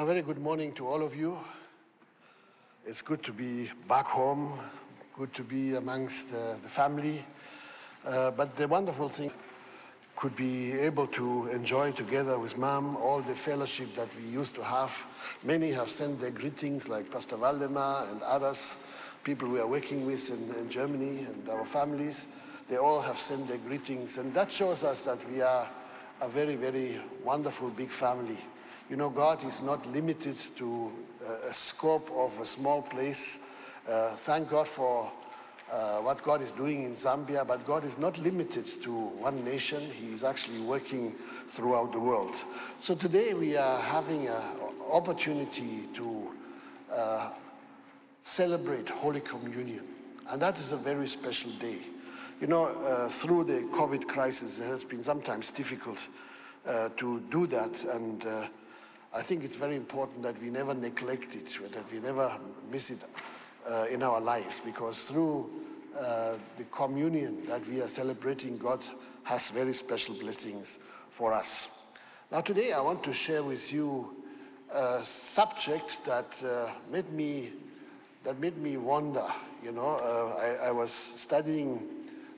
A very good morning to all of you. It's good to be back home, good to be amongst the family. But the wonderful thing could be able to enjoy together with Mom all the fellowship that we used to have. Many have sent their greetings, like Pastor Waldemar and others, people we are working with in Germany and our families. They all have sent their greetings, and that shows us that we are a very, very wonderful big family. You know, God is not limited to a scope of a small place. Thank God for what God is doing in Zambia, but God is not limited to one nation. He is actually working throughout the world. So today we are having an opportunity to celebrate Holy Communion, and that is a very special day. You know, through the COVID crisis, it has been sometimes difficult to do that, and I think it's very important that we never neglect it, that we never miss it in our lives, because through the communion that we are celebrating, God has very special blessings for us. Now today I want to share with you a subject that made me wonder. You know, I was studying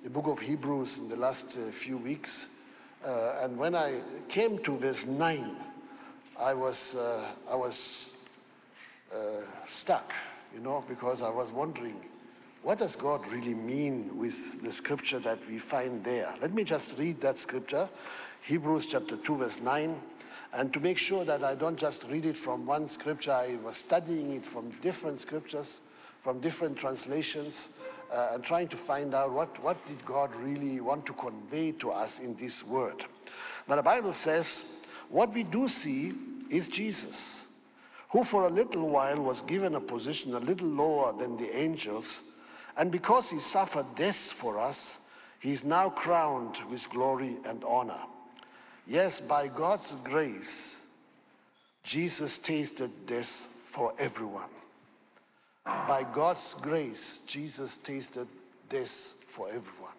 the book of Hebrews in the last few weeks, and when I came to verse 9, I was stuck, you know, because I was wondering, what does God really mean with the scripture that we find there? Let me just read that scripture, Hebrews chapter 2, verse 9. And to make sure that I don't just read it from one scripture, I was studying it from different scriptures, from different translations, and trying to find out what did God really want to convey to us in this word. Now the Bible says, what we do see is Jesus, who for a little while was given a position a little lower than the angels, and because he suffered death for us, he is now crowned with glory and honor. Yes, by God's grace, Jesus tasted death for everyone. By God's grace, Jesus tasted death for everyone.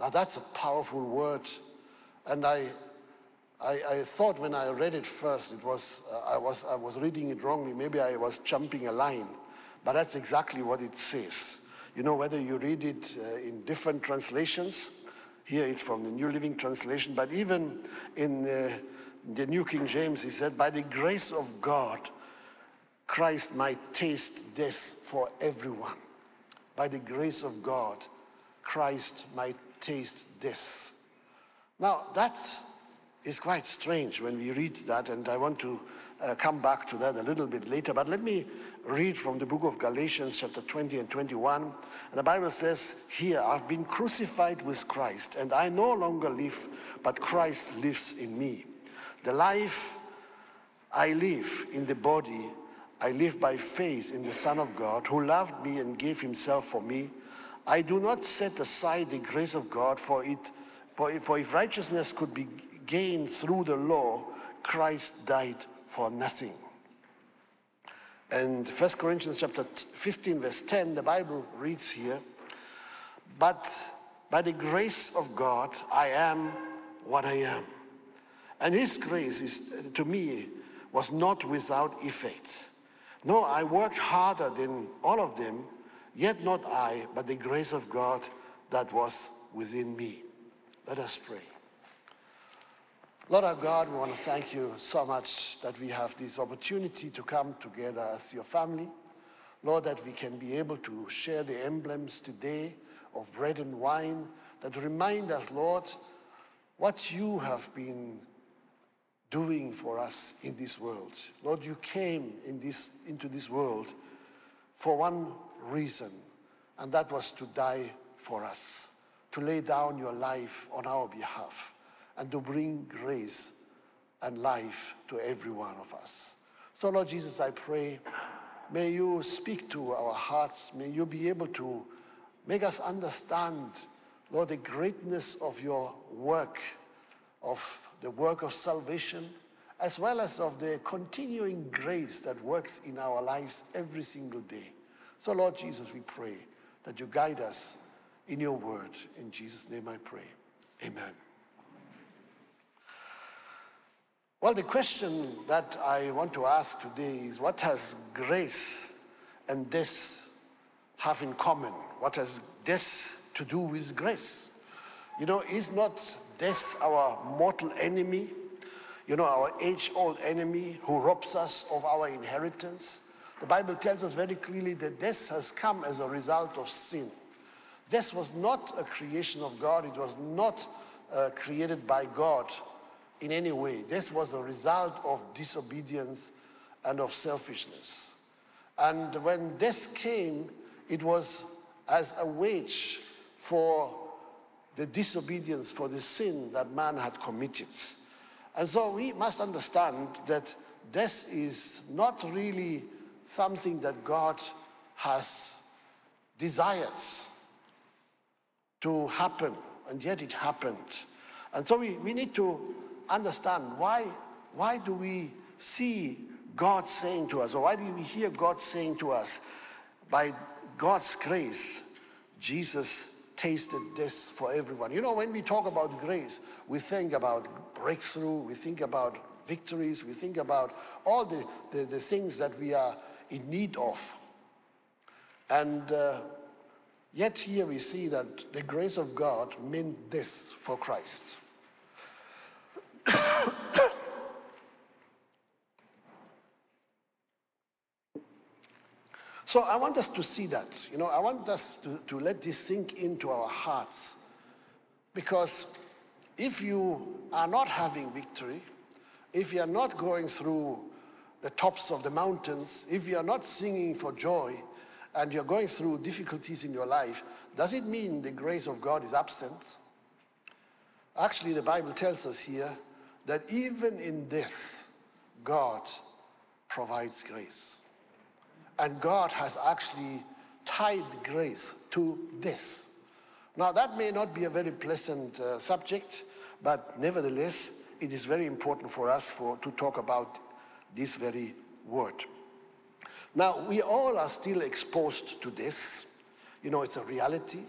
Now that's a powerful word, and I thought when I read it first, it was I was reading it wrongly. Maybe I was jumping a line, but that's exactly what it says. You know, whether you read it in different translations, here it's from the New Living Translation, but even in the New King James, he said, by the grace of God, Christ might taste death for everyone. By the grace of God, Christ might taste death. Now, that's... it's quite strange when we read that, and I want to come back to that a little bit later. But let me read from the book of Galatians, chapter 20 and 21. And the Bible says, here, I've been crucified with Christ, and I no longer live, but Christ lives in me. The life I live in the body, I live by faith in the Son of God, who loved me and gave himself for me. I do not set aside the grace of God, for if righteousness could be gained through the law, Christ died for nothing. And 1 Corinthians chapter 15, verse 10, the Bible reads here, but by the grace of God, I am what I am. And his grace is, to me, was not without effect. No, I worked harder than all of them, yet not I, but the grace of God that was within me. Let us pray. Lord our God, we want to thank you so much that we have this opportunity to come together as your family. Lord, that we can be able to share the emblems today of bread and wine that remind us, Lord, what you have been doing for us in this world. Lord, you came into this world for one reason, and that was to die for us, to lay down your life on our behalf, and to bring grace and life to every one of us. So Lord Jesus, I pray, may you speak to our hearts. May you be able to make us understand, Lord, the greatness of your work, of the work of salvation, as well as of the continuing grace that works in our lives every single day. So Lord Jesus, we pray that you guide us in your word. In Jesus' name I pray, amen. Well, the question that I want to ask today is, what has grace and this have in common? What has this to do with grace? You know, is not death our mortal enemy? You know, our age-old enemy who robs us of our inheritance? The Bible tells us very clearly that death has come as a result of sin. Death was not a creation of God. It was not created by God in any way. Death was a result of disobedience and of selfishness. And when death came, it was as a wage for the disobedience, for the sin that man had committed. And so we must understand that death is not really something that God has desired to happen, and yet it happened. And so we need to understand why do we see God saying to us, or why do we hear God saying to us, by God's grace, Jesus tasted death for everyone. You know, when we talk about grace, we think about breakthrough, we think about victories, we think about all the things that we are in need of. And yet here we see that the grace of God meant death for Christ. So I want us to see that. You know, I want us to let this sink into our hearts. Because if you are not having victory, if you are not going through the tops of the mountains, if you are not singing for joy, and you're going through difficulties in your life, does it mean the grace of God is absent? Actually, the Bible tells us here that even in death, God provides grace. And God has actually tied grace to death. Now, that may not be a very pleasant subject, but nevertheless, it is very important for us to talk about this very word. Now, we all are still exposed to this. You know, it's a reality.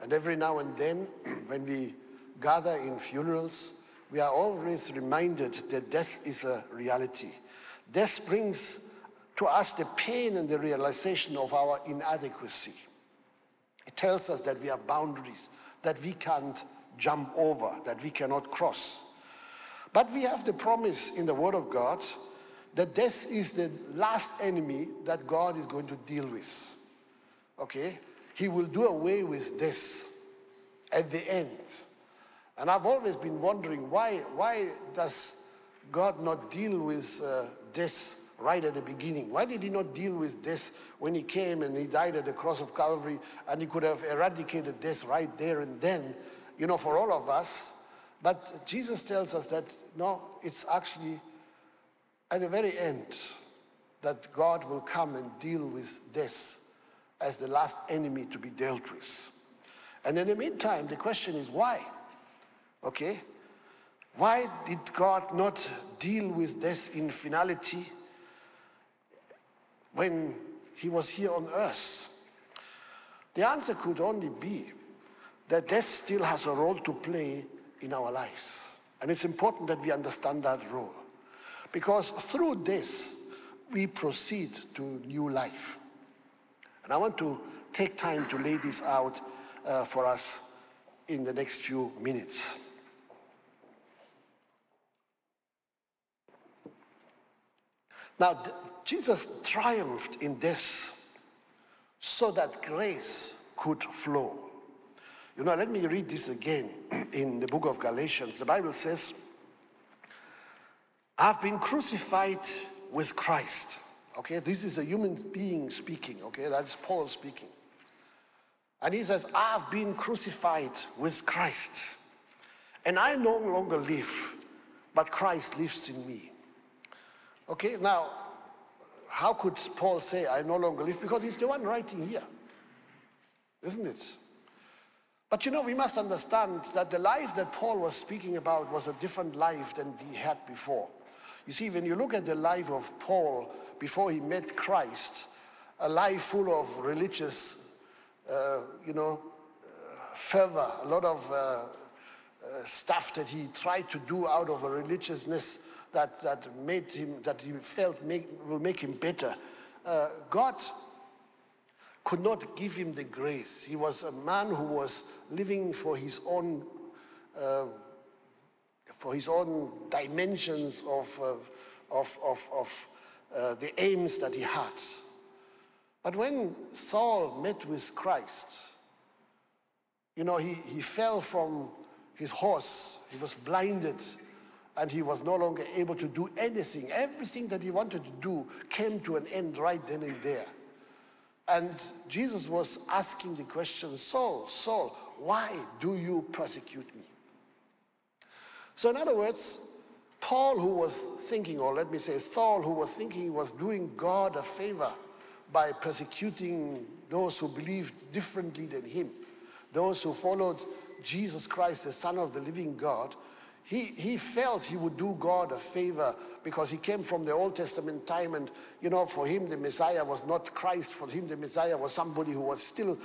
And every now and then, when we gather in funerals, we are always reminded that death is a reality. Death brings to us the pain and the realization of our inadequacy. It tells us that we have boundaries, that we can't jump over, that we cannot cross. But we have the promise in the Word of God that death is the last enemy that God is going to deal with. Okay? He will do away with death at the end. And I've always been wondering, why does God not deal with death right at the beginning? Why did he not deal with death when he came and he died at the cross of Calvary, and he could have eradicated death right there and then, you know, for all of us? But Jesus tells us that, no, it's actually at the very end that God will come and deal with death as the last enemy to be dealt with. And in the meantime, the question is why? Okay? Why did God not deal with death in finality when he was here on earth? The answer could only be that death still has a role to play in our lives. And it's important that we understand that role. Because through death, we proceed to new life. And I want to take time to lay this out for us in the next few minutes. Now, Jesus triumphed in death so that grace could flow. You know, let me read this again in the book of Galatians. The Bible says, I've been crucified with Christ. Okay, this is a human being speaking. Okay, that's Paul speaking. And he says, I've been crucified with Christ. And I no longer live, but Christ lives in me. Okay, now, how could Paul say, I no longer live? Because he's the one writing here, isn't it? But you know, we must understand that the life that Paul was speaking about was a different life than he had before. You see, when you look at the life of Paul before he met Christ, a life full of religious, fervor, a lot of stuff that he tried to do out of a religiousness that he felt will make him better. God could not give him the grace. He was a man who was living for his own dimensions of the aims that he had. But when Saul met with Christ, you know, he fell from his horse. He was blinded, and he was no longer able to do anything. Everything that he wanted to do came to an end right then and there. And Jesus was asking the question, Saul, Saul, why do you persecute me? So in other words, Saul, who was thinking he was doing God a favor by persecuting those who believed differently than him, those who followed Jesus Christ, the Son of the living God, he felt he would do God a favor because he came from the Old Testament time, and, you know, for him the Messiah was not Christ. For him the Messiah was somebody who was still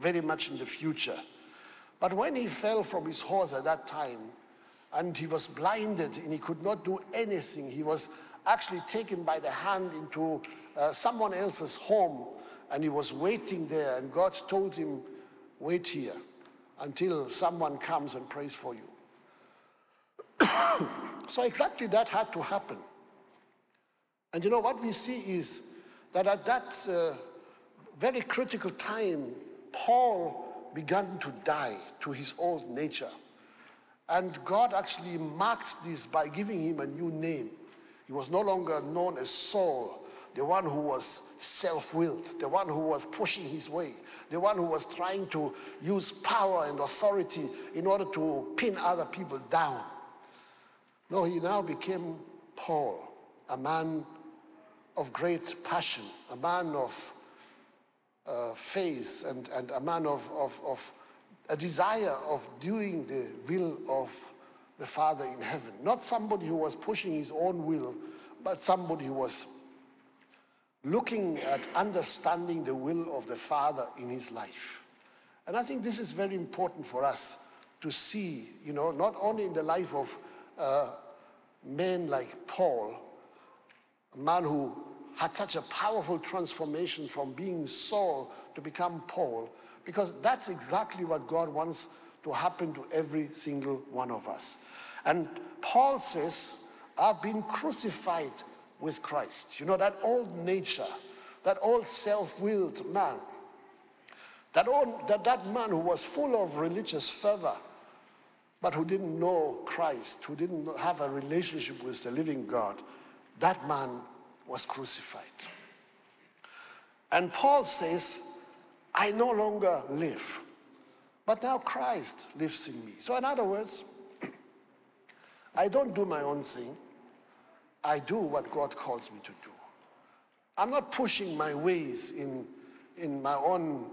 very much in the future. But when he fell from his horse at that time, and he was blinded and he could not do anything, he was actually taken by the hand into someone else's home, and he was waiting there, and God told him, wait here until someone comes and prays for you. So exactly that had to happen. And you know what we see is that at that very critical time, Paul began to die to his old nature, and God actually marked this by giving him a new name. He was no longer known as Saul, the one who was self-willed, the one who was pushing his way, the one who was trying to use power and authority in order to pin other people down. No, he now became Paul, a man of great passion, a man of faith, and a man of a desire of doing the will of the Father in heaven. Not somebody who was pushing his own will, but somebody who was looking at understanding the will of the Father in his life. And I think this is very important for us to see, you know, not only in the life of men like Paul, a man who had such a powerful transformation from being Saul to become Paul, because that's exactly what God wants to happen to every single one of us. And Paul says, I've been crucified with Christ. You know, that old nature, that old self-willed man, that man who was full of religious fervor, but who didn't know Christ, who didn't have a relationship with the living God, that man was crucified. And Paul says, I no longer live, but now Christ lives in me. So in other words, I don't do my own thing. I do what God calls me to do. I'm not pushing my ways in my own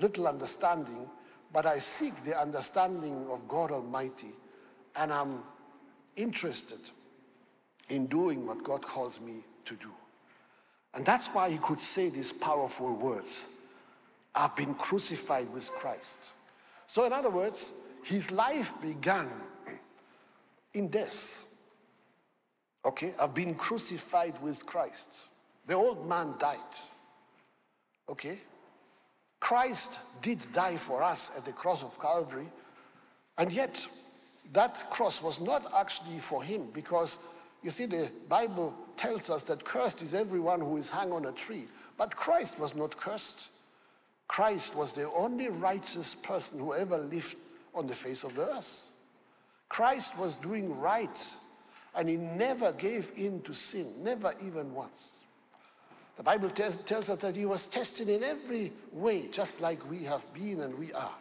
little understanding, but I seek the understanding of God Almighty, and I'm interested in doing what God calls me to do. And that's why he could say these powerful words, I've been crucified with Christ. So in other words, his life began in death. Okay, I've been crucified with Christ. The old man died. Okay, Christ did die for us at the cross of Calvary, and yet that cross was not actually for him, because you see, the Bible tells us that cursed is everyone who is hung on a tree, but Christ was not cursed. Christ was the only righteous person who ever lived on the face of the earth. Christ was doing right, and he never gave in to sin, never even once. The Bible tells us that he was tested in every way, just like we have been and we are.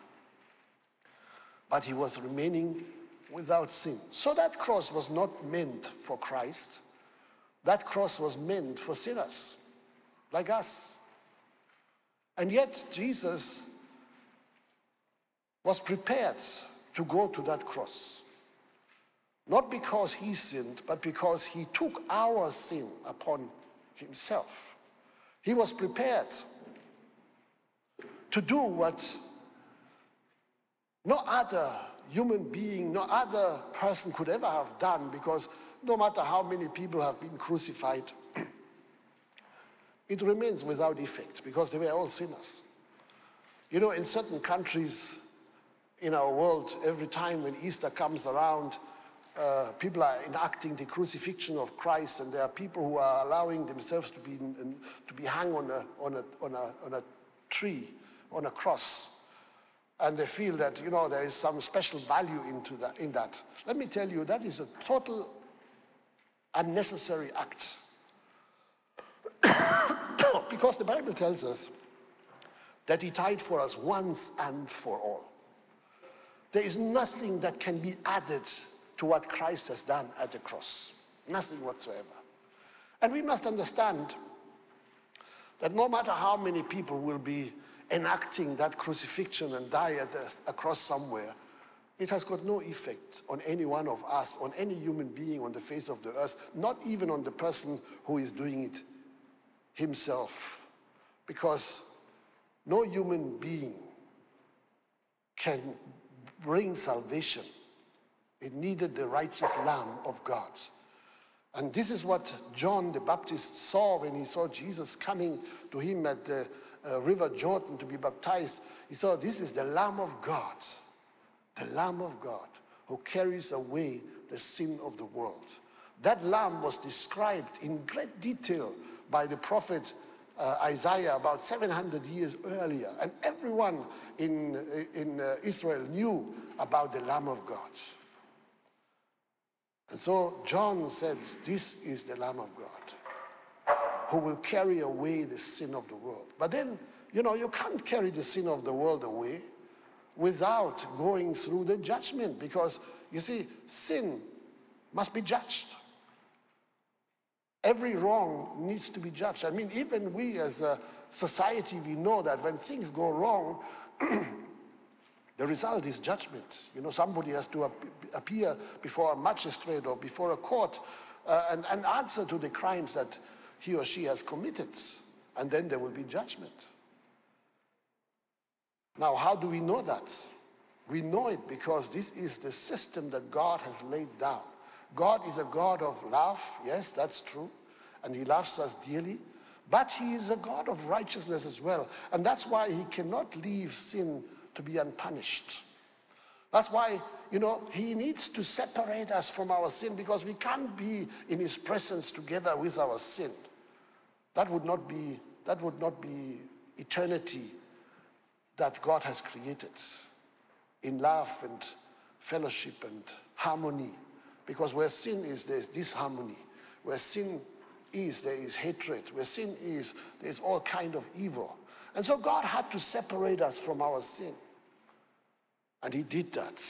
But he was remaining without sin. So that cross was not meant for Christ. That cross was meant for sinners, like us. And yet Jesus was prepared to go to that cross. Not because he sinned, but because he took our sin upon himself. He was prepared to do what no other human being, no other person could ever have done, because no matter how many people have been crucified, it remains without effect because they were all sinners. You know, in certain countries in our world, every time when Easter comes around, people are enacting the crucifixion of Christ, and there are people who are allowing themselves to be hung on a tree, on a cross, and they feel that, you know, there is some special value in that. Let me tell you, that is a total unnecessary act. Because the Bible tells us that he died for us once and for all. There is nothing that can be added to what Christ has done at the cross. Nothing whatsoever. And we must understand that no matter how many people will be enacting that crucifixion and die at a cross somewhere, it has got no effect on any one of us, on any human being on the face of the earth, not even on the person who is doing it himself. Because no human being can bring salvation. It needed the righteous Lamb of God. And this is what John the Baptist saw when he saw Jesus coming to him at the River Jordan to be baptized. He saw, this is the Lamb of God, the Lamb of God who carries away the sin of the world. That Lamb was described in great detail by the prophet Isaiah about 700 years earlier. And everyone in Israel knew about the Lamb of God. And so John said, this is the Lamb of God who will carry away the sin of the world. But then, you know, you can't carry the sin of the world away without going through the judgment, because, you see, sin must be judged. Every wrong needs to be judged. I mean, even we as a society, we know that when things go wrong, the result is judgment. You know, somebody has to appear before a magistrate or before a court and answer to the crimes that he or she has committed, and then there will be judgment. Now, how do we know that? We know it because this is the system that God has laid down. God is a God of love, yes, that's true, and he loves us dearly, but he is a God of righteousness as well, and that's why he cannot leave sin to be unpunished. That's why, you know, he needs to separate us from our sin, because we can't be in his presence together with our sin. That would not be eternity that God has created in love and fellowship and harmony. Because where sin is, there is disharmony. Where sin is, there is hatred. Where sin is, there is all kind of evil. And so God had to separate us from our sin. And he did that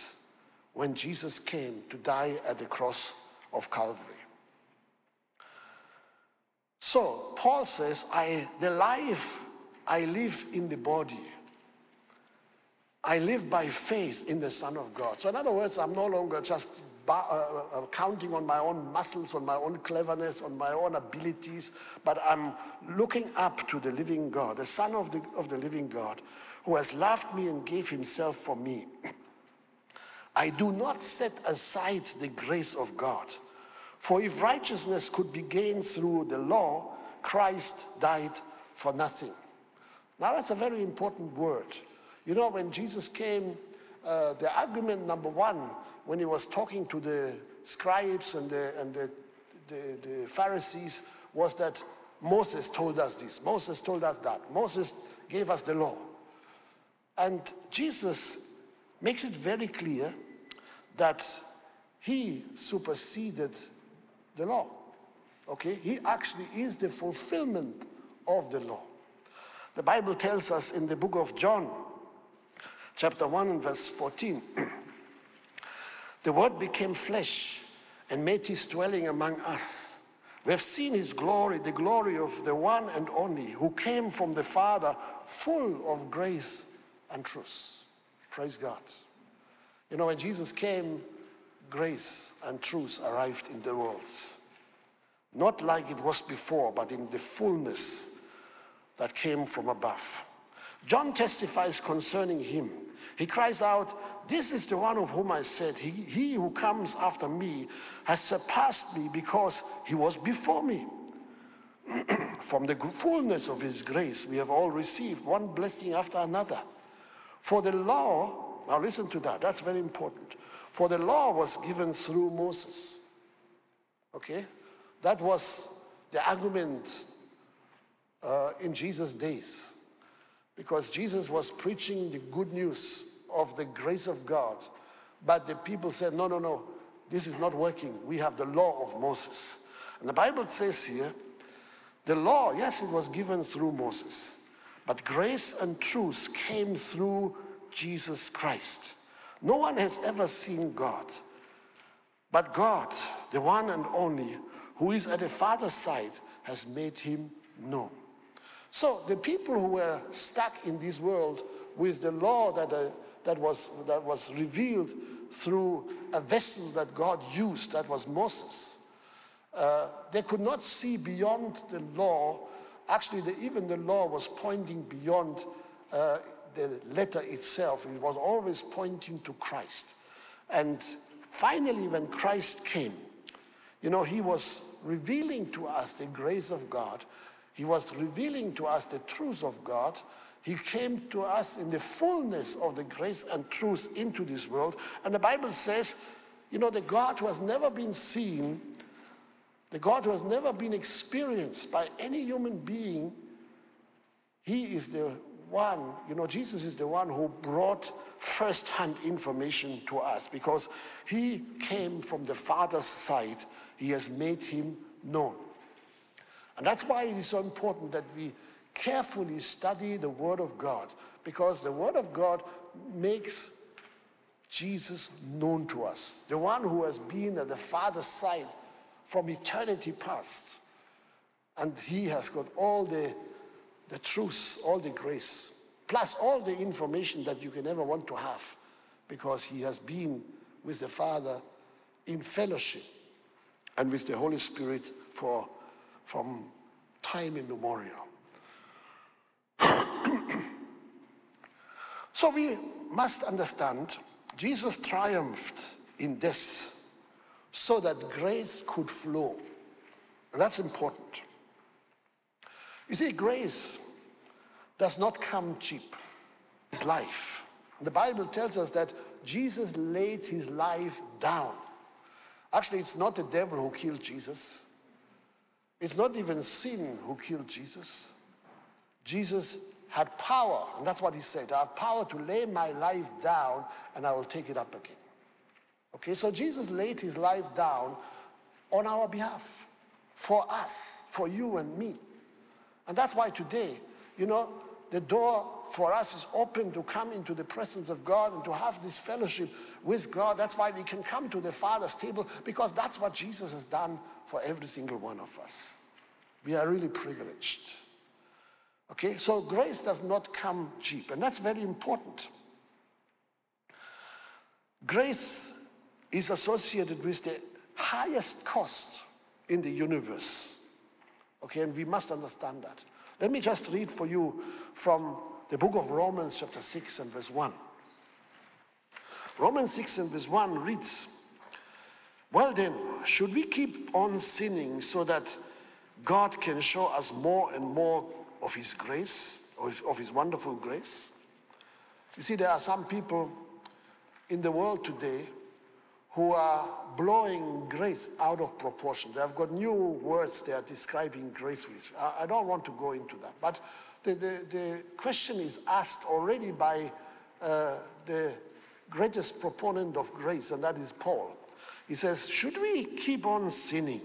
when Jesus came to die at the cross of Calvary. So Paul says, the life I live in the body, I live by faith in the Son of God. So in other words, I'm no longer just counting on my own muscles, on my own cleverness, on my own abilities, but I'm looking up to the living God, the Son of the living God, who has loved me and gave himself for me. I do not set aside the grace of God, for if righteousness could be gained through the law, Christ died for nothing. Now that's a very important word. You know, when Jesus came, the argument number one, when he was talking to the scribes and the Pharisees, was that Moses told us this, Moses told us that, Moses gave us the law. And Jesus makes it very clear that he superseded the law, okay? He actually is the fulfillment of the law. The Bible tells us in the book of John, chapter 1 and verse 14, the Word became flesh and made his dwelling among us. We have seen his glory, the glory of the one and only, who came from the Father, full of grace and truth. Praise God. You know, when Jesus came, grace and truth arrived in the world. Not like it was before, but in the fullness that came from above. John testifies concerning him. He cries out, "This is the one of whom I said, he who comes after me has surpassed me because he was before me." From the fullness of his grace, we have all received one blessing after another. For the law, now listen to that, that's very important. For the law was given through Moses. Okay? That was the argument in Jesus' days. Because Jesus was preaching the good news of the grace of God. But the people said, no, no, no, this is not working. We have the law of Moses. And the Bible says here, the law, yes, it was given through Moses. But grace and truth came through Jesus Christ. No one has ever seen God. But God, the one and only, who is at the Father's side, has made him known. So the people who were stuck in this world with the law that was revealed through a vessel that God used, that was Moses, they could not see beyond the law. Actually, even the law was pointing beyond the letter itself. It was always pointing to Christ. And finally, when Christ came, you know, he was revealing to us the grace of God. He was revealing to us the truth of God. He came to us in the fullness of the grace and truth into this world. And the Bible says, you know, the God who has never been seen, the God who has never been experienced by any human being, he is the one, you know, Jesus is the one who brought first-hand information to us because he came from the Father's side. He has made him known. And that's why it is so important that we carefully study the Word of God, because the Word of God makes Jesus known to us, the one who has been at the Father's side from eternity past. And he has got all the truth, all the grace, plus all the information that you can ever want to have, because he has been with the Father in fellowship and with the Holy Spirit from time immemorial. So we must understand Jesus triumphed in death so that grace could flow. And that's important. You see, grace does not come cheap. It's life. The Bible tells us that Jesus laid his life down. Actually, it's not the devil who killed Jesus. It's not even sin who killed Jesus. Jesus had power, and that's what he said. I have power to lay my life down, and I will take it up again. Okay, so Jesus laid his life down on our behalf, for us, for you and me. And that's why today, you know, the door for us is open to come into the presence of God and to have this fellowship with God. That's why we can come to the Father's table, because that's what Jesus has done for every single one of us. We are really privileged. Okay, so grace does not come cheap, and that's very important. Grace is associated with the highest cost in the universe. Okay, and we must understand that. Let me just read for you from the book of Romans chapter 6 and verse 1. Romans 6 and verse 1 reads, "Well then, should we keep on sinning so that God can show us more and more of his grace, of his wonderful grace?" You see, there are some people in the world today who are blowing grace out of proportion. They have got new words they are describing grace with. I don't want to go into that. But the question is asked already by the greatest proponent of grace, and that is Paul. He says, should we keep on sinning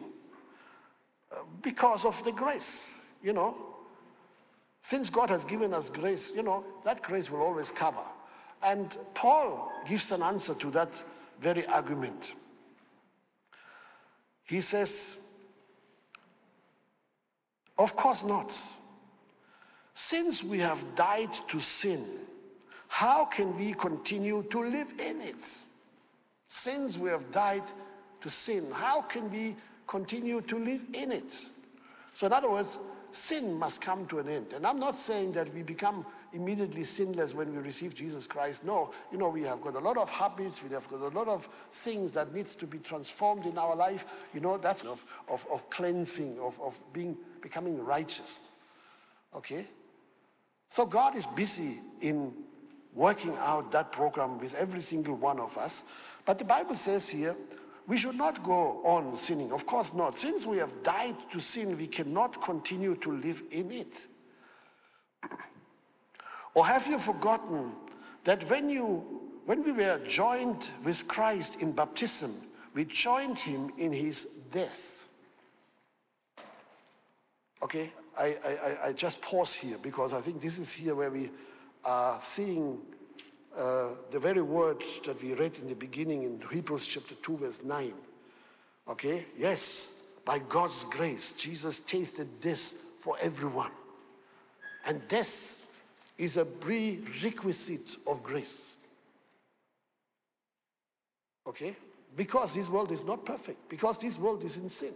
because of the grace? You know, since God has given us grace, you know, that grace will always cover. And Paul gives an answer to that very argument. He says, of course not. Since we have died to sin, how can we continue to live in it? Since we have died to sin, how can we continue to live in it? So in other words, sin must come to an end. And I'm not saying that we become immediately sinless when we receive Jesus Christ. No, you know, we have got a lot of habits, we have got a lot of things that needs to be transformed in our life. You know, that's of cleansing, of becoming righteous. Okay? So God is busy in working out that program with every single one of us. But the Bible says here, we should not go on sinning. Of course not. Since we have died to sin, we cannot continue to live in it. Or have you forgotten that when we were joined with Christ in baptism, we joined him in his death? Okay, I just pause here because I think this is here where we are seeing the very word that we read in the beginning in Hebrews chapter 2 verse 9. Okay, yes, by God's grace, Jesus tasted death for everyone. And death is a prerequisite of grace. Okay, because this world is not perfect, because this world is in sin.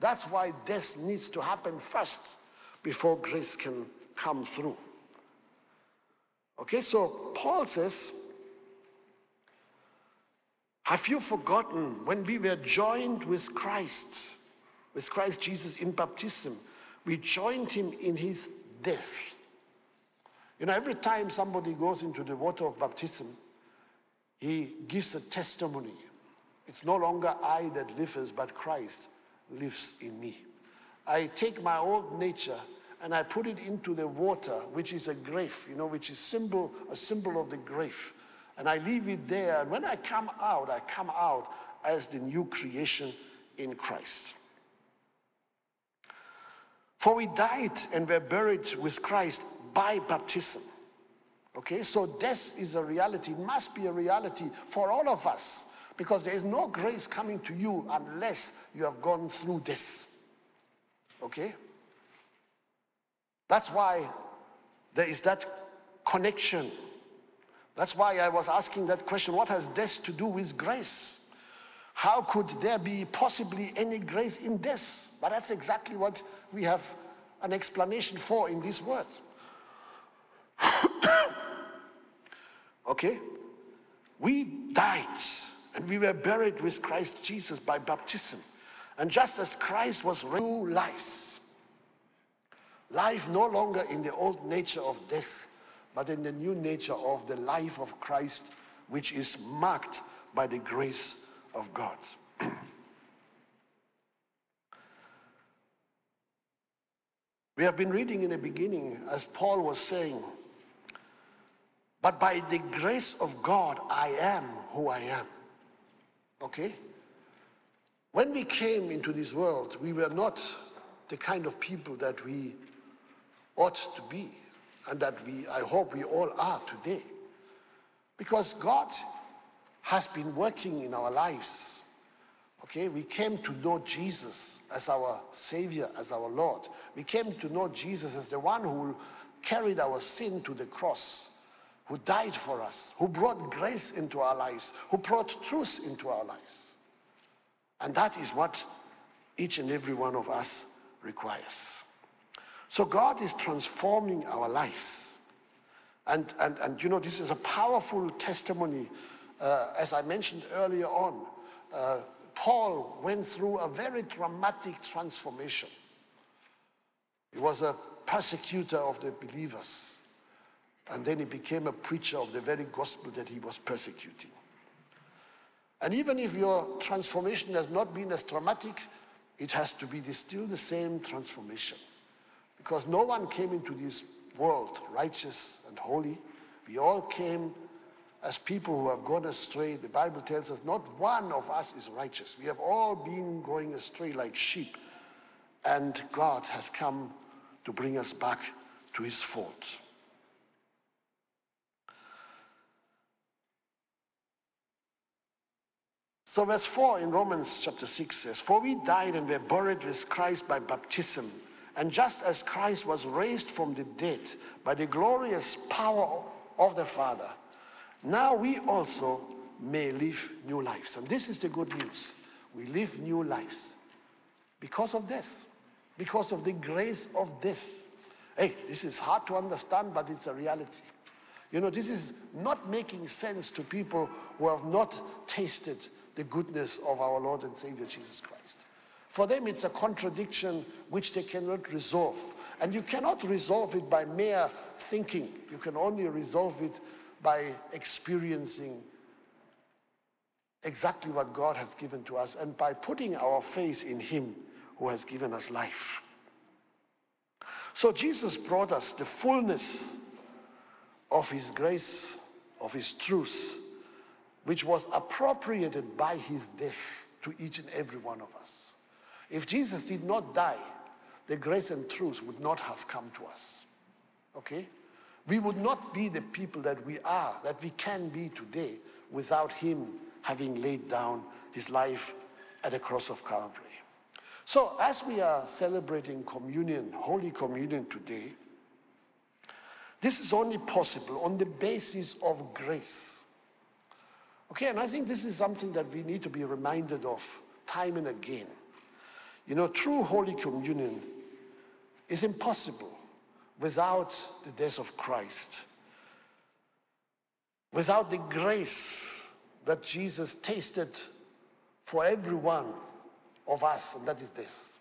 That's why death needs to happen first before grace can come through. Okay, so Paul says, have you forgotten when we were joined with Christ Jesus in baptism, we joined him in his death. You know, every time somebody goes into the water of baptism, he gives a testimony. It's no longer I that lives, but Christ lives in me. I take my old nature and I put it into the water, which is a grave, you know, which is a symbol of the grave. And I leave it there. And when I come out as the new creation in Christ. For we died and were buried with Christ by baptism. Okay, so death is a reality. It must be a reality for all of us, because there is no grace coming to you unless you have gone through this. Okay? That's why there is that connection. That's why I was asking that question, what has death to do with grace? How could there be possibly any grace in death? But that's exactly what we have an explanation for in this word. Okay? We died and we were buried with Christ Jesus by baptism. And just as Christ was new lives, life no longer in the old nature of death, but in the new nature of the life of Christ, which is marked by the grace of God. We have been reading in the beginning, as Paul was saying, but by the grace of God, I am who I am. Okay? When we came into this world, we were not the kind of people that we ought to be, and that I hope we all are today. Because God has been working in our lives. Okay, we came to know Jesus as our Savior, as our Lord. We came to know Jesus as the one who carried our sin to the cross, who died for us, who brought grace into our lives, who brought truth into our lives. And that is what each and every one of us requires. So God is transforming our lives. And you know, this is a powerful testimony. As I mentioned earlier on, Paul went through a very dramatic transformation. He was a persecutor of the believers, and then he became a preacher of the very gospel that he was persecuting. And even if your transformation has not been as dramatic, it has to be still the same transformation. Because no one came into this world righteous and holy. We all came as people who have gone astray. The Bible tells us not one of us is righteous. We have all been going astray like sheep, and God has come to bring us back to his fold. So verse 4 in Romans chapter 6 says, for we died and were buried with Christ by baptism, and just as Christ was raised from the dead by the glorious power of the Father, now we also may live new lives. And this is the good news. We live new lives because of death, because of the grace of death. Hey, this is hard to understand, but it's a reality. You know, this is not making sense to people who have not tasted the goodness of our Lord and Savior Jesus Christ. For them, it's a contradiction which they cannot resolve. And you cannot resolve it by mere thinking. You can only resolve it by experiencing exactly what God has given to us and by putting our faith in Him who has given us life. So Jesus brought us the fullness of His grace, of His truth, which was appropriated by His death to each and every one of us. If Jesus did not die, the grace and truth would not have come to us. Okay? We would not be the people that we are, that we can be today, without Him having laid down His life at the cross of Calvary. So, as we are celebrating communion, Holy Communion today, this is only possible on the basis of grace. Okay, and I think this is something that we need to be reminded of time and again. You know, true Holy Communion is impossible without the death of Christ, without the grace that Jesus tasted for everyone of us, and that is this.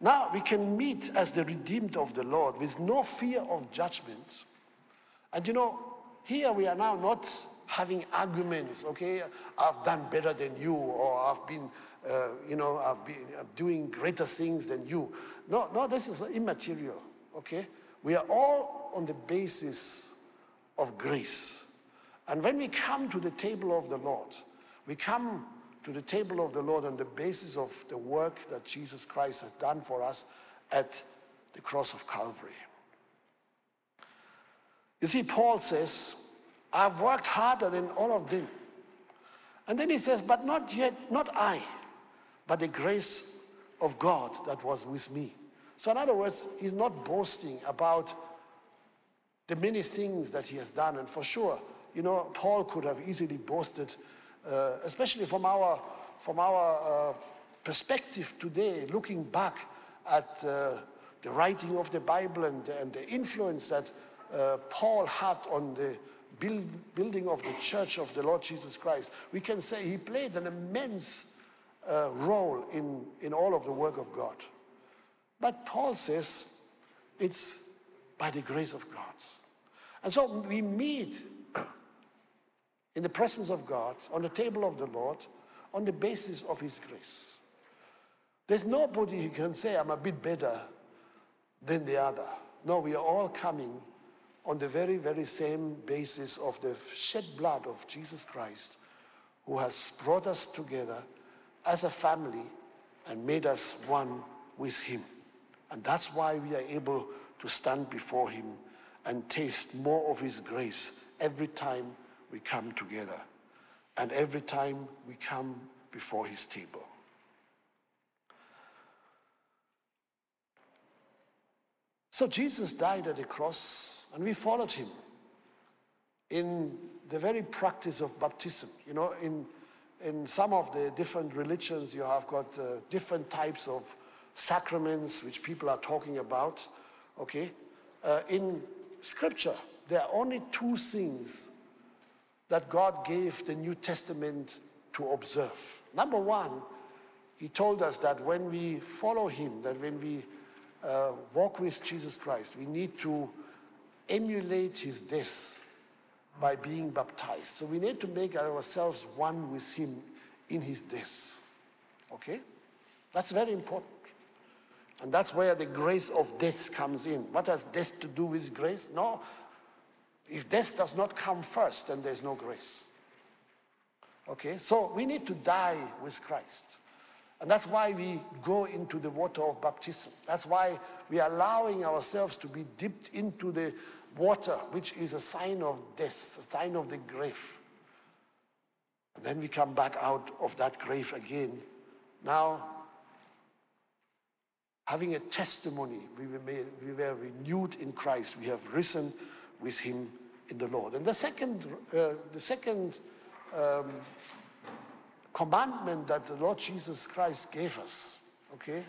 Now we can meet as the redeemed of the Lord with no fear of judgment. And you know, here we are now not having arguments, okay? I've done better than you, or I've been, doing greater things than you. No, this is immaterial, okay? We are all on the basis of grace. And when we come to the table of the Lord, we come to the table of the Lord on the basis of the work that Jesus Christ has done for us at the cross of Calvary. You see, Paul says, I've worked harder than all of them. And then he says, but not yet, not I, but the grace of God that was with me. So in other words, he's not boasting about the many things that he has done. And for sure, you know, Paul could have easily boasted, especially from our perspective today, looking back at the writing of the Bible and the influence that Paul had on the building of the Church of the Lord Jesus Christ. We can say he played an immense role in all of the work of God. But Paul says it's by the grace of God. And so we meet in the presence of God, on the table of the Lord, on the basis of His grace. There's nobody who can say, I'm a bit better than the other. No, we are all coming on the very, very same basis of the shed blood of Jesus Christ, who has brought us together as a family and made us one with Him. And that's why we are able to stand before Him and taste more of His grace every time we come together, and every time we come before His table. So Jesus died at the cross, and we followed Him in the very practice of baptism. You know, in some of the different religions, you have got different types of sacraments which people are talking about, okay? In Scripture, there are only two things that God gave the New Testament to observe. Number one, He told us that when we follow Him, that when we walk with Jesus Christ, we need to emulate His death by being baptized. So we need to make ourselves one with Him in His death. Okay? That's very important. And that's where the grace of death comes in. What has death to do with grace? No. If death does not come first, then there's no grace. Okay, so we need to die with Christ. And that's why we go into the water of baptism. That's why we are allowing ourselves to be dipped into the water, which is a sign of death, a sign of the grave. And then we come back out of that grave again. Now, having a testimony, we were renewed in Christ. We have risen with Him in the Lord. And the second commandment that the Lord Jesus Christ gave us, okay,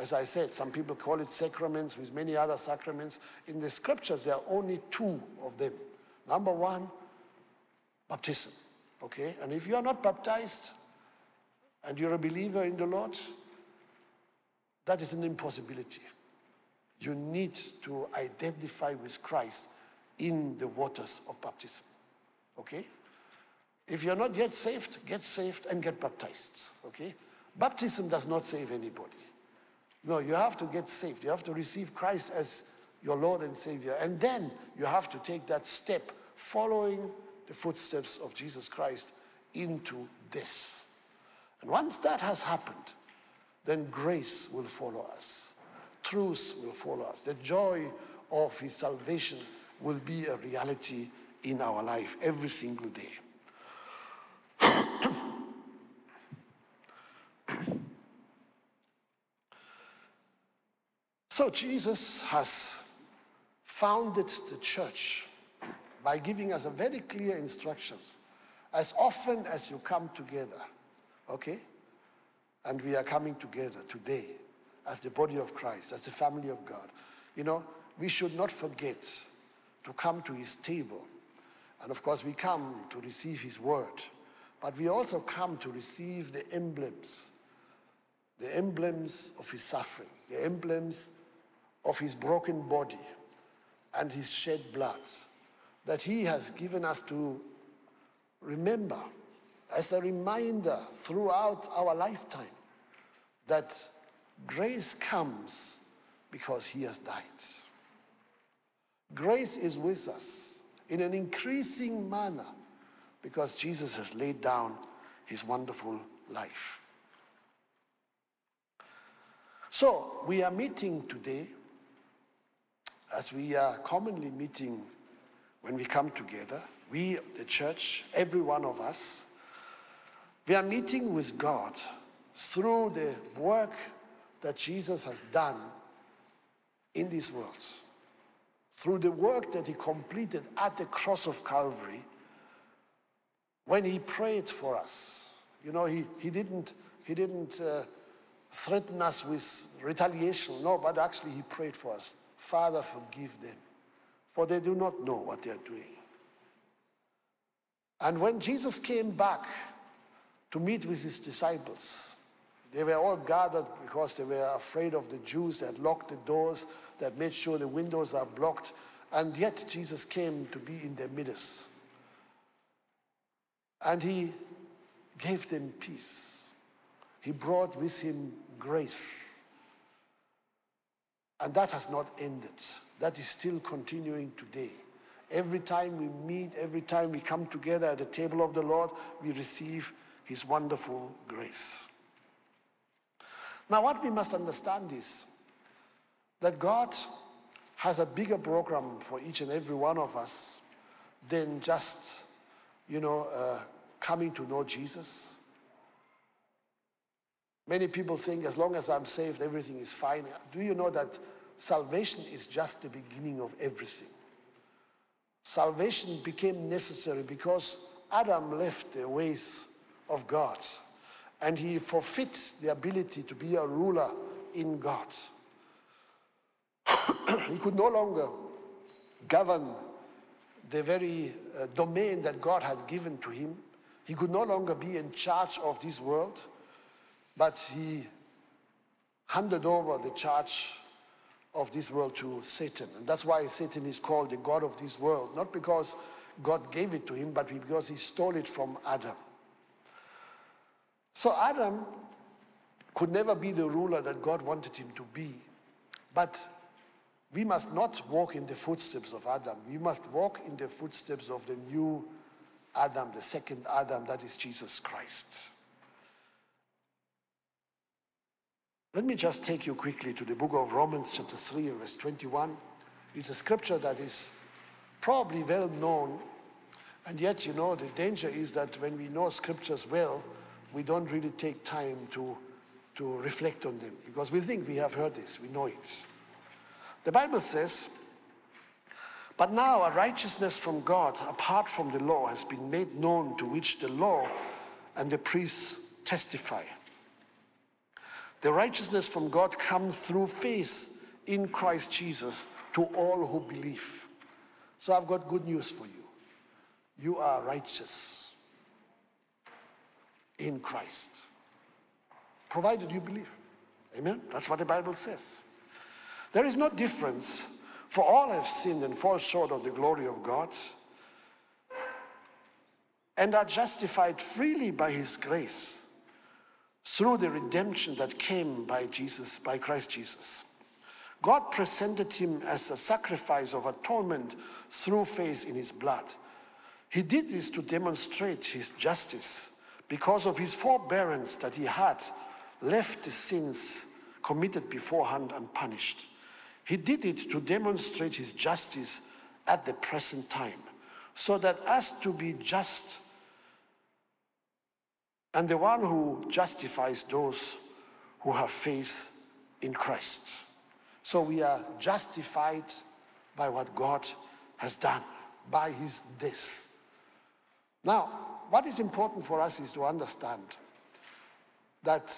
As I said, some people call it sacraments with many other sacraments. In the scriptures, there are only two of them. Number one, baptism, okay? And if you are not baptized and you're a believer in the Lord, that is an impossibility. You need to identify with Christ in the waters of baptism, okay? If you're not yet saved, get saved and get baptized, okay? Baptism does not save anybody. No, you have to get saved. You have to receive Christ as your Lord and Savior. And then you have to take that step, following the footsteps of Jesus Christ into this. And once that has happened, then grace will follow us. Truth will follow us. The joy of his salvation will be a reality in our life every single day. So Jesus has founded the church by giving us a very clear instructions. As often as you come together, okay? And we are coming together today as the body of Christ, as the family of God. You know, we should not forget to come to his table. And of course, we come to receive his word. But we also come to receive the emblems of his suffering, the emblems of his broken body and his shed blood that he has given us to remember as a reminder throughout our lifetime that grace comes because he has died. Grace is with us in an increasing manner because Jesus has laid down his wonderful life. So we are meeting today as we are commonly meeting when we come together, we, the church, every one of us, we are meeting with God through the work that Jesus has done in this world. Through the work that he completed at the cross of Calvary when he prayed for us. You know, he didn't threaten us with retaliation. No, but actually he prayed for us. Father, forgive them, for they do not know what they are doing. And when Jesus came back to meet with his disciples, they were all gathered because they were afraid of the Jews that locked the doors, that made sure the windows are blocked, and yet Jesus came to be in their midst. And he gave them peace. He brought with him grace. And that has not ended. That is still continuing today. Every time we meet, every time we come together at the table of the Lord, we receive his wonderful grace. Now, what we must understand is that God has a bigger program for each and every one of us than just, coming to know Jesus. Many people think, as long as I'm saved, everything is fine. Do you know that salvation is just the beginning of everything? Salvation became necessary because Adam left the ways of God, and he forfeit the ability to be a ruler in God. He could no longer govern the very domain that God had given to him. He could no longer be in charge of this world. But he handed over the charge of this world to Satan. And that's why Satan is called the god of this world. Not because God gave it to him, but because he stole it from Adam. So Adam could never be the ruler that God wanted him to be. But we must not walk in the footsteps of Adam. We must walk in the footsteps of the new Adam, the second Adam, that is Jesus Christ. Let me just take you quickly to the book of Romans, chapter 3, verse 21. It's a scripture that is probably well known, and yet, the danger is that when we know scriptures well, we don't really take time to reflect on them, because we think we have heard this, we know it. The Bible says, "But now a righteousness from God, apart from the law, has been made known, to which the law and the priests testify. The righteousness from God comes through faith in Christ Jesus to all who believe. So I've got good news for you. You are righteous in Christ, provided you believe. Amen? That's what the Bible says. There is no difference, for all have sinned and fall short of the glory of God, and are justified freely by his grace through the redemption that came by Christ Jesus. God presented him as a sacrifice of atonement through faith in his blood. He did this to demonstrate his justice because of his forbearance that he had left the sins committed beforehand unpunished. He did it to demonstrate his justice at the present time, so that as to be just and the one who justifies those who have faith in Christ. So we are justified by what God has done, by his death. Now, what is important for us is to understand that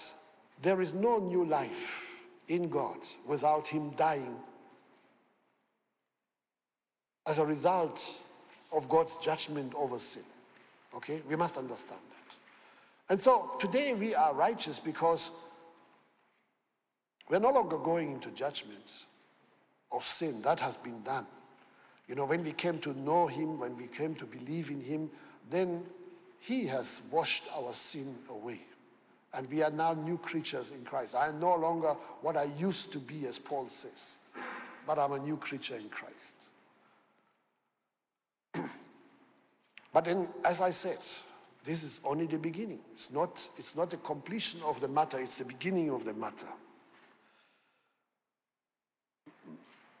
there is no new life in God without him dying as a result of God's judgment over sin. Okay? We must understand that. And so today we are righteous because we're no longer going into judgment of sin. That has been done. You know, when we came to know him, when we came to believe in him, then he has washed our sin away. And we are now new creatures in Christ. I am no longer what I used to be, as Paul says, but I'm a new creature in Christ. But then, as I said, this is only the beginning. It's not the completion of the matter, it's the beginning of the matter.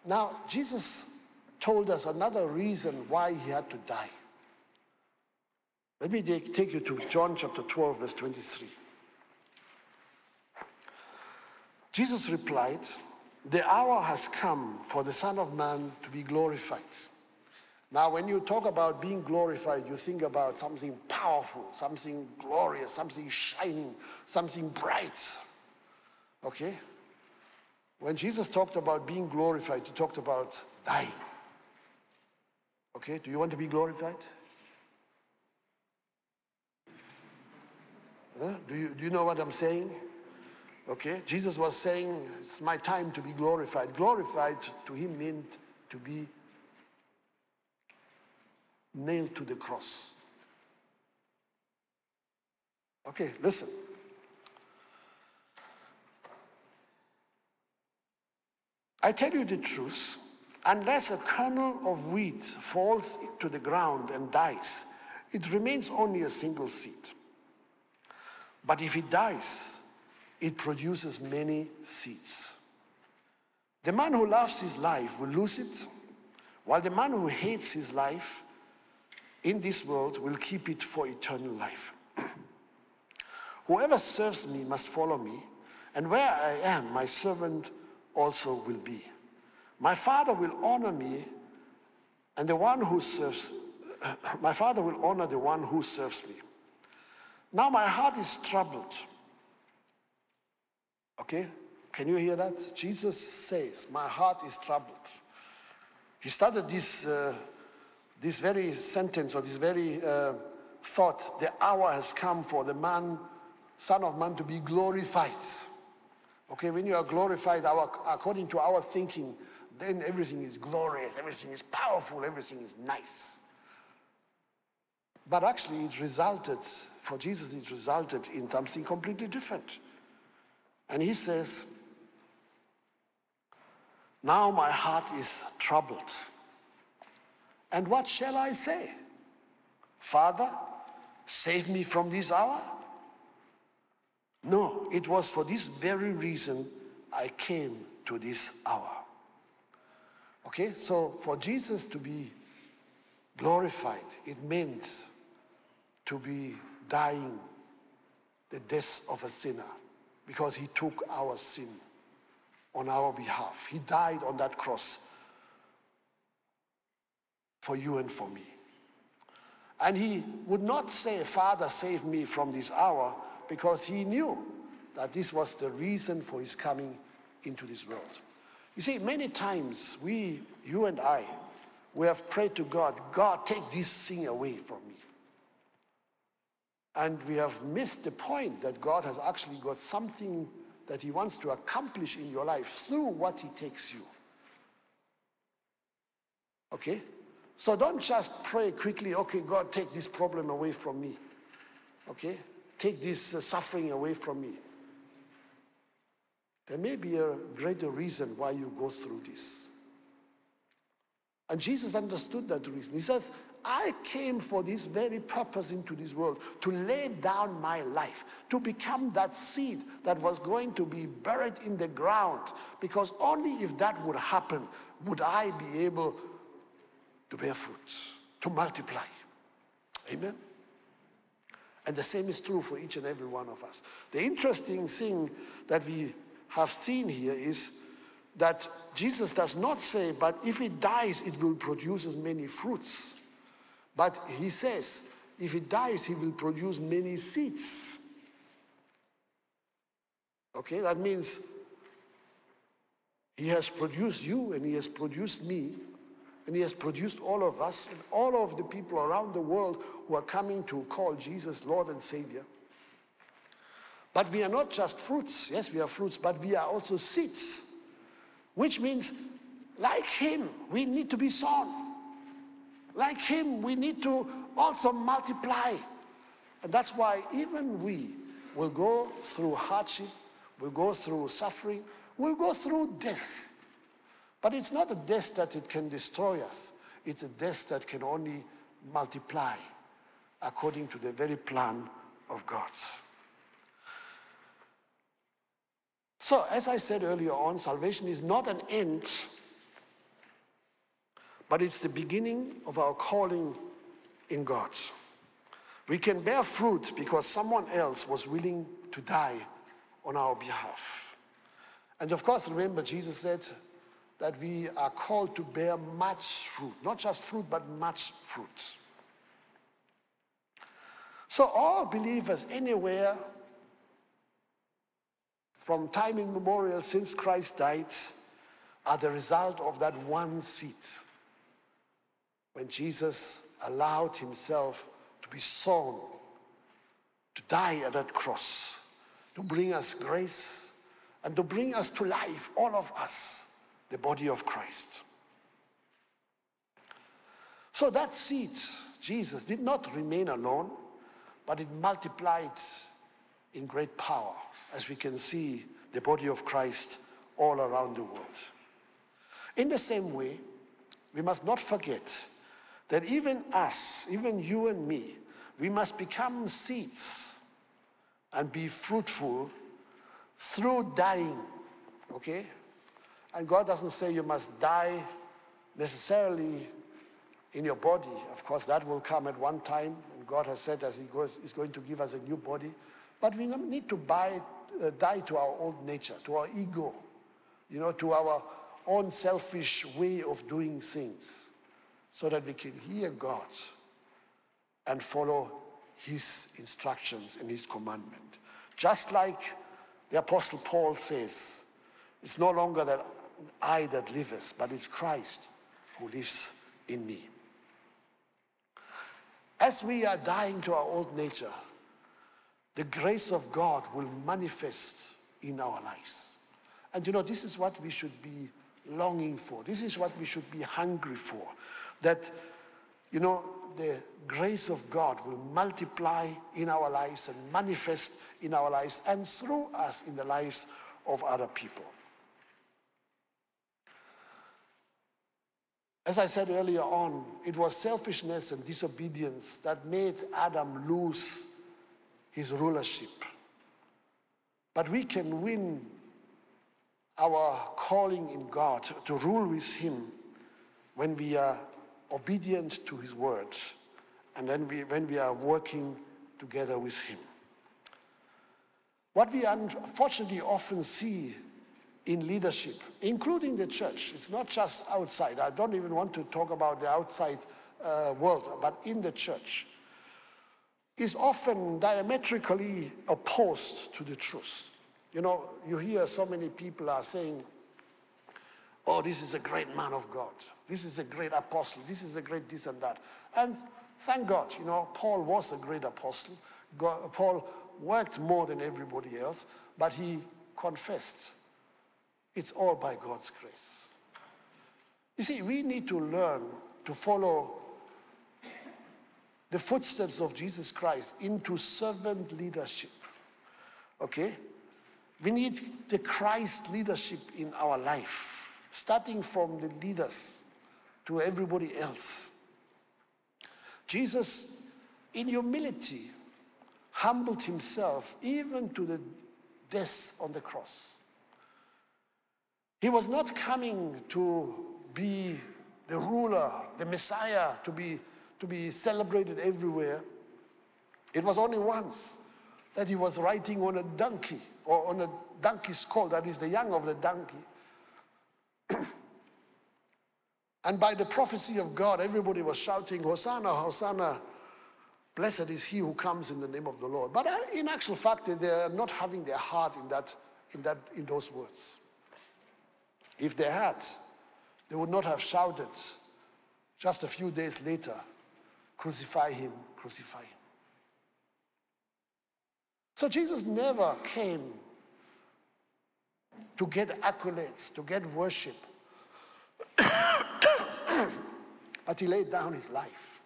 Now, Jesus told us another reason why he had to die. Let me take you to John chapter 12, verse 23. Jesus replied, "The hour has come for the Son of Man to be glorified." Now, when you talk about being glorified, you think about something powerful, something glorious, something shining, something bright. Okay? When Jesus talked about being glorified, he talked about dying. Okay? Do you want to be glorified? Huh? Do you know what I'm saying? Okay? Jesus was saying, it's my time to be glorified. Glorified to him meant to be nailed to the cross. Okay, listen. I tell you the truth, unless a kernel of wheat falls to the ground and dies, it remains only a single seed. But if it dies, it produces many seeds. The man who loves his life will lose it, while the man who hates his life in this world will keep it for eternal life. Whoever serves me must follow me, and where I am, my servant also will be. My Father will honor me, and my Father will honor the one who serves me. Now my heart is troubled. Okay? Can you hear that? Jesus says, my heart is troubled. He started this very sentence, or this very thought, the hour has come for the Son of Man to be glorified. Okay, when you are glorified, according to our thinking, then everything is glorious, everything is powerful, everything is nice. But actually for Jesus, it resulted in something completely different. And he says, now my heart is troubled. And what shall I say? Father, save me from this hour? No, it was for this very reason I came to this hour. Okay, so for Jesus to be glorified, it meant to be dying the death of a sinner, because he took our sin on our behalf. He died on that cross for you and for me. And he would not say, Father, save me from this hour, because he knew that this was the reason for his coming into this world. You see, many times you and I, we have prayed to God, God, take this thing away from me. And we have missed the point that God has actually got something that he wants to accomplish in your life through what he takes you. Okay? So don't just pray quickly, okay, God, take this problem away from me. Okay? Take this suffering away from me. There may be a greater reason why you go through this. And Jesus understood that reason. He says, I came for this very purpose into this world, to lay down my life, to become that seed that was going to be buried in the ground, because only if that would happen would I be able to bear fruit, to multiply. Amen? And the same is true for each and every one of us. The interesting thing that we have seen here is that Jesus does not say, but if it dies, it will produce as many fruits. But he says, if it dies, he will produce many seeds. Okay, that means he has produced you, and he has produced me, and he has produced all of us, and all of the people around the world who are coming to call Jesus Lord and Savior. But we are not just fruits. Yes, we are fruits, but we are also seeds, which means, like him, we need to be sown. Like him, we need to also multiply. And that's why even we will go through hardship, will go through suffering, will go through death. But it's not a death that it can destroy us. It's a death that can only multiply according to the very plan of God. So, as I said earlier on, salvation is not an end, but it's the beginning of our calling in God. We can bear fruit because someone else was willing to die on our behalf. And of course, remember, Jesus said that we are called to bear much fruit. Not just fruit, but much fruit. So all believers anywhere, from time immemorial since Christ died, are the result of that one seed, when Jesus allowed himself to be sown, to die at that cross, to bring us grace and to bring us to life, all of us, the body of Christ. So that seed, Jesus, did not remain alone, but it multiplied in great power, as we can see the body of Christ all around the world. In the same way, we must not forget that even us, even you and me, we must become seeds and be fruitful through dying, okay? And God doesn't say you must die necessarily in your body. Of course, that will come at one time, and God has said as he goes, he's going to give us a new body. But we don't need to die to our old nature, to our ego, you know, to our own selfish way of doing things, so that we can hear God and follow his instructions and his commandment. Just like the Apostle Paul says, it's no longer that I that liveth, but it's Christ who lives in me. As we are dying to our old nature, the grace of God will manifest in our lives. And you know, this is what we should be longing for. This is what we should be hungry for. That, you know, the grace of God will multiply in our lives and manifest in our lives and through us in the lives of other people. As I said earlier on, it was selfishness and disobedience that made Adam lose his rulership. But we can win our calling in God to rule with him when we are obedient to his word, and then when we are working together with him. What we unfortunately often see in leadership, including the church, it's not just outside. I don't even want to talk about the outside world, but in the church, is often diametrically opposed to the truth. You know, you hear so many people are saying, oh, this is a great man of God. This is a great apostle. This is a great this and that. And thank God, you know, Paul was a great apostle. God, Paul worked more than everybody else, but he confessed. It's all by God's grace. You see, we need to learn to follow the footsteps of Jesus Christ into servant leadership, okay? We need the Christ leadership in our life, starting from the leaders to everybody else. Jesus, in humility, humbled himself even to the death on the cross. He was not coming to be the ruler, the Messiah, to be celebrated everywhere. It was only once that he was riding on a donkey, or on a donkey's colt, that is the young of the donkey. And by the prophecy of God, everybody was shouting, Hosanna, Hosanna, blessed is he who comes in the name of the Lord. But in actual fact, they are not having their heart in those words. If they had, they would not have shouted just a few days later, crucify him, crucify him. So Jesus never came to get accolades, to get worship. But he laid down his life.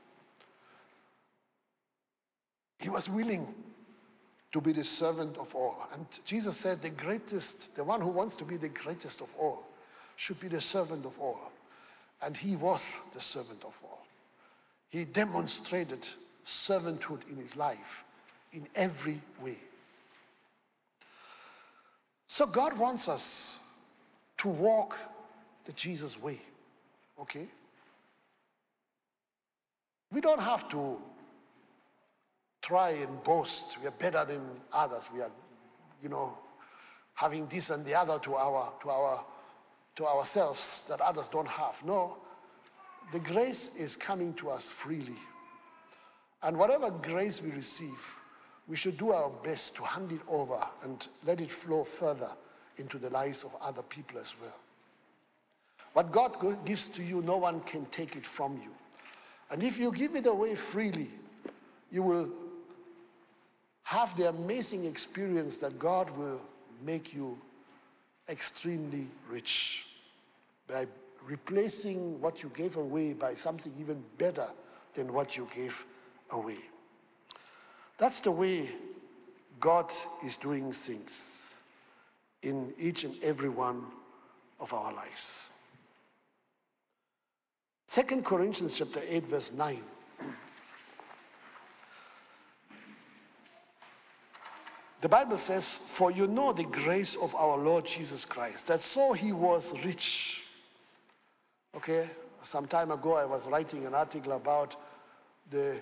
He was willing to be the servant of all. And Jesus said the greatest, the one who wants to be the greatest of all, should be the servant of all. And he was the servant of all. He demonstrated servanthood in his life in every way. So God wants us to walk the Jesus way, okay? We don't have to try and boast. We are better than others. We are, you know, having this and the other to ourselves that others don't have. No, the grace is coming to us freely. And whatever grace we receive, we should do our best to hand it over and let it flow further into the lives of other people as well. What God gives to you, no one can take it from you. And if you give it away freely, you will have the amazing experience that God will make you extremely rich by replacing what you gave away by something even better than what you gave away. That's the way God is doing things in each and every one of our lives. 2 Corinthians chapter 8, verse 9. The Bible says, for you know the grace of our Lord Jesus Christ, that so he was rich. Okay, some time ago I was writing an article about the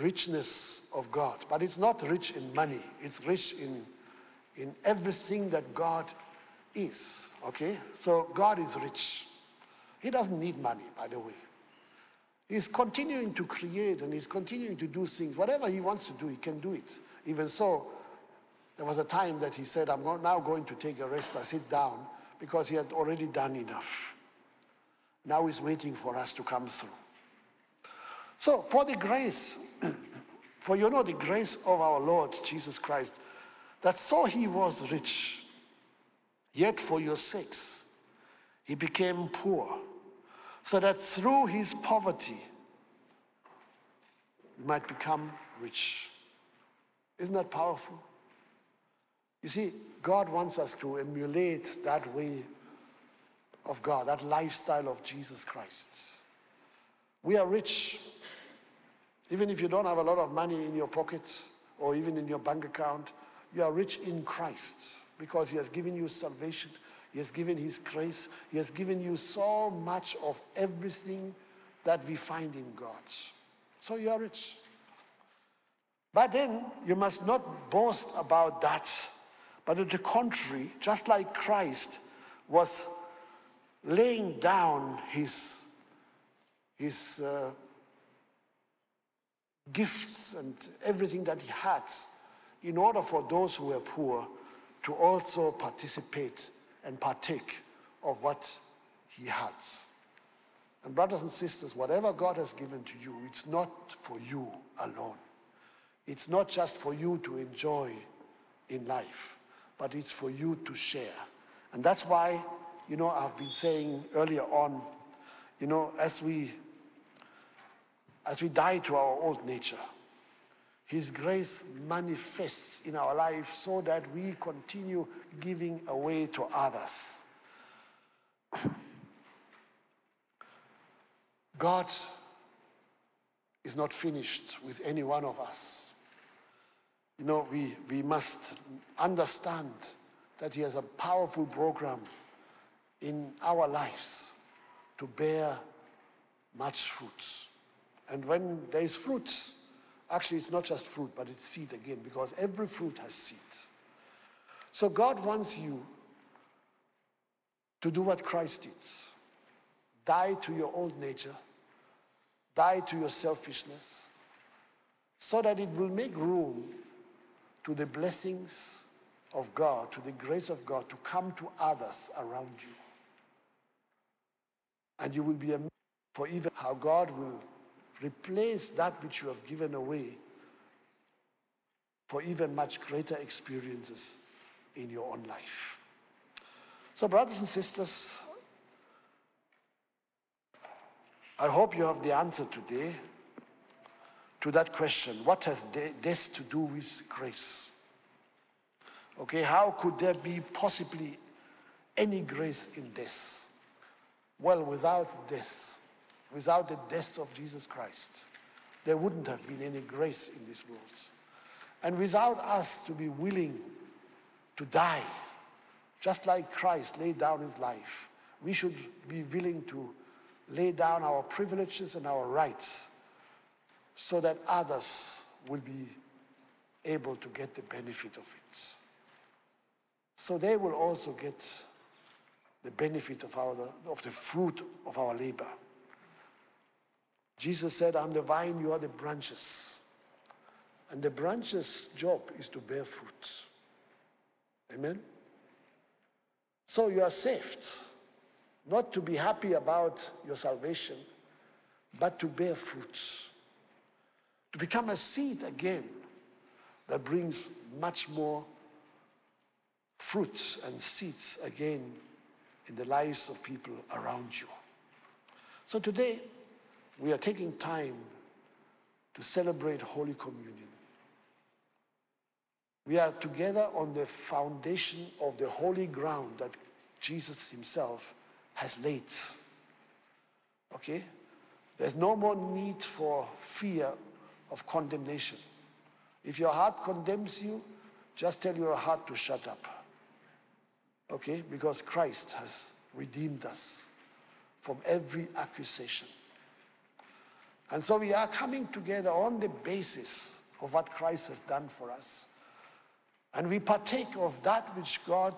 richness of God. But it's not rich in money. It's rich in everything that God is, okay? So God is rich. He doesn't need money, by the way. He's continuing to create and he's continuing to do things. Whatever he wants to do, he can do it. Even so, there was a time that he said, I'm now going to take a rest. I sit down because he had already done enough. Now he's waiting for us to come through. So, for the grace, for you know the grace of our Lord Jesus Christ, that so he was rich, yet for your sakes he became poor, so that through his poverty you might become rich. Isn't that powerful? You see, God wants us to emulate that way of God, that lifestyle of Jesus Christ. We are rich. Even if you don't have a lot of money in your pocket or even in your bank account, you are rich in Christ because he has given you salvation. He has given his grace. He has given you so much of everything that we find in God. So you are rich. But then you must not boast about that. But on the contrary, just like Christ was laying down his gifts and everything that he had in order for those who were poor to also participate and partake of what he has. And brothers and sisters, whatever God has given to you, it's not for you alone. It's not just for you to enjoy in life, but it's for you to share. And that's why, you know, I've been saying earlier on, you know, as we die to our old nature, His grace manifests in our life so that we continue giving away to others. God is not finished with any one of us. You know, we must understand that He has a powerful program in our lives to bear much fruit. And when there is fruit, actually it's not just fruit, but it's seed again, because every fruit has seed. So God wants you to do what Christ did. Die to your old nature, die to your selfishness, so that it will make room to the blessings of God, to the grace of God, to come to others around you. And you will be amazed for even how God will replace that which you have given away for even much greater experiences in your own life. So, brothers and sisters, I hope you have the answer today to that question. What has this to do with grace? Okay, how could there be possibly any grace in this? Well, without this, without the death of Jesus Christ, there wouldn't have been any grace in this world. And without us to be willing to die, just like Christ laid down His life, we should be willing to lay down our privileges and our rights so that others will be able to get the benefit of it. So they will also get the benefit of the fruit of our labor. Jesus said, "I'm the vine, you are the branches." And the branches' job is to bear fruit. Amen? So you are saved, not to be happy about your salvation, but to bear fruit, to become a seed again that brings much more fruits and seeds again in the lives of people around you. So today, we are taking time to celebrate Holy Communion. We are together on the foundation of the holy ground that Jesus Himself has laid. Okay? There's no more need for fear of condemnation. If your heart condemns you, just tell your heart to shut up. Okay? Because Christ has redeemed us from every accusation. And so we are coming together on the basis of what Christ has done for us. And we partake of that which God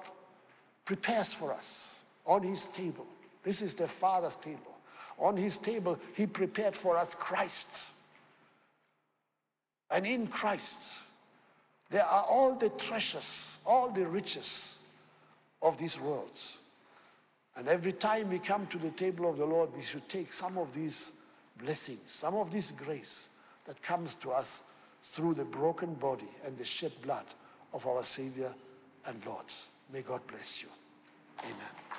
prepares for us on His table. This is the Father's table. On His table, He prepared for us Christ. And in Christ, there are all the treasures, all the riches of these worlds. And every time we come to the table of the Lord, we should take some of these blessings, some of this grace that comes to us through the broken body and the shed blood of our Savior and Lord. May God bless you. Amen.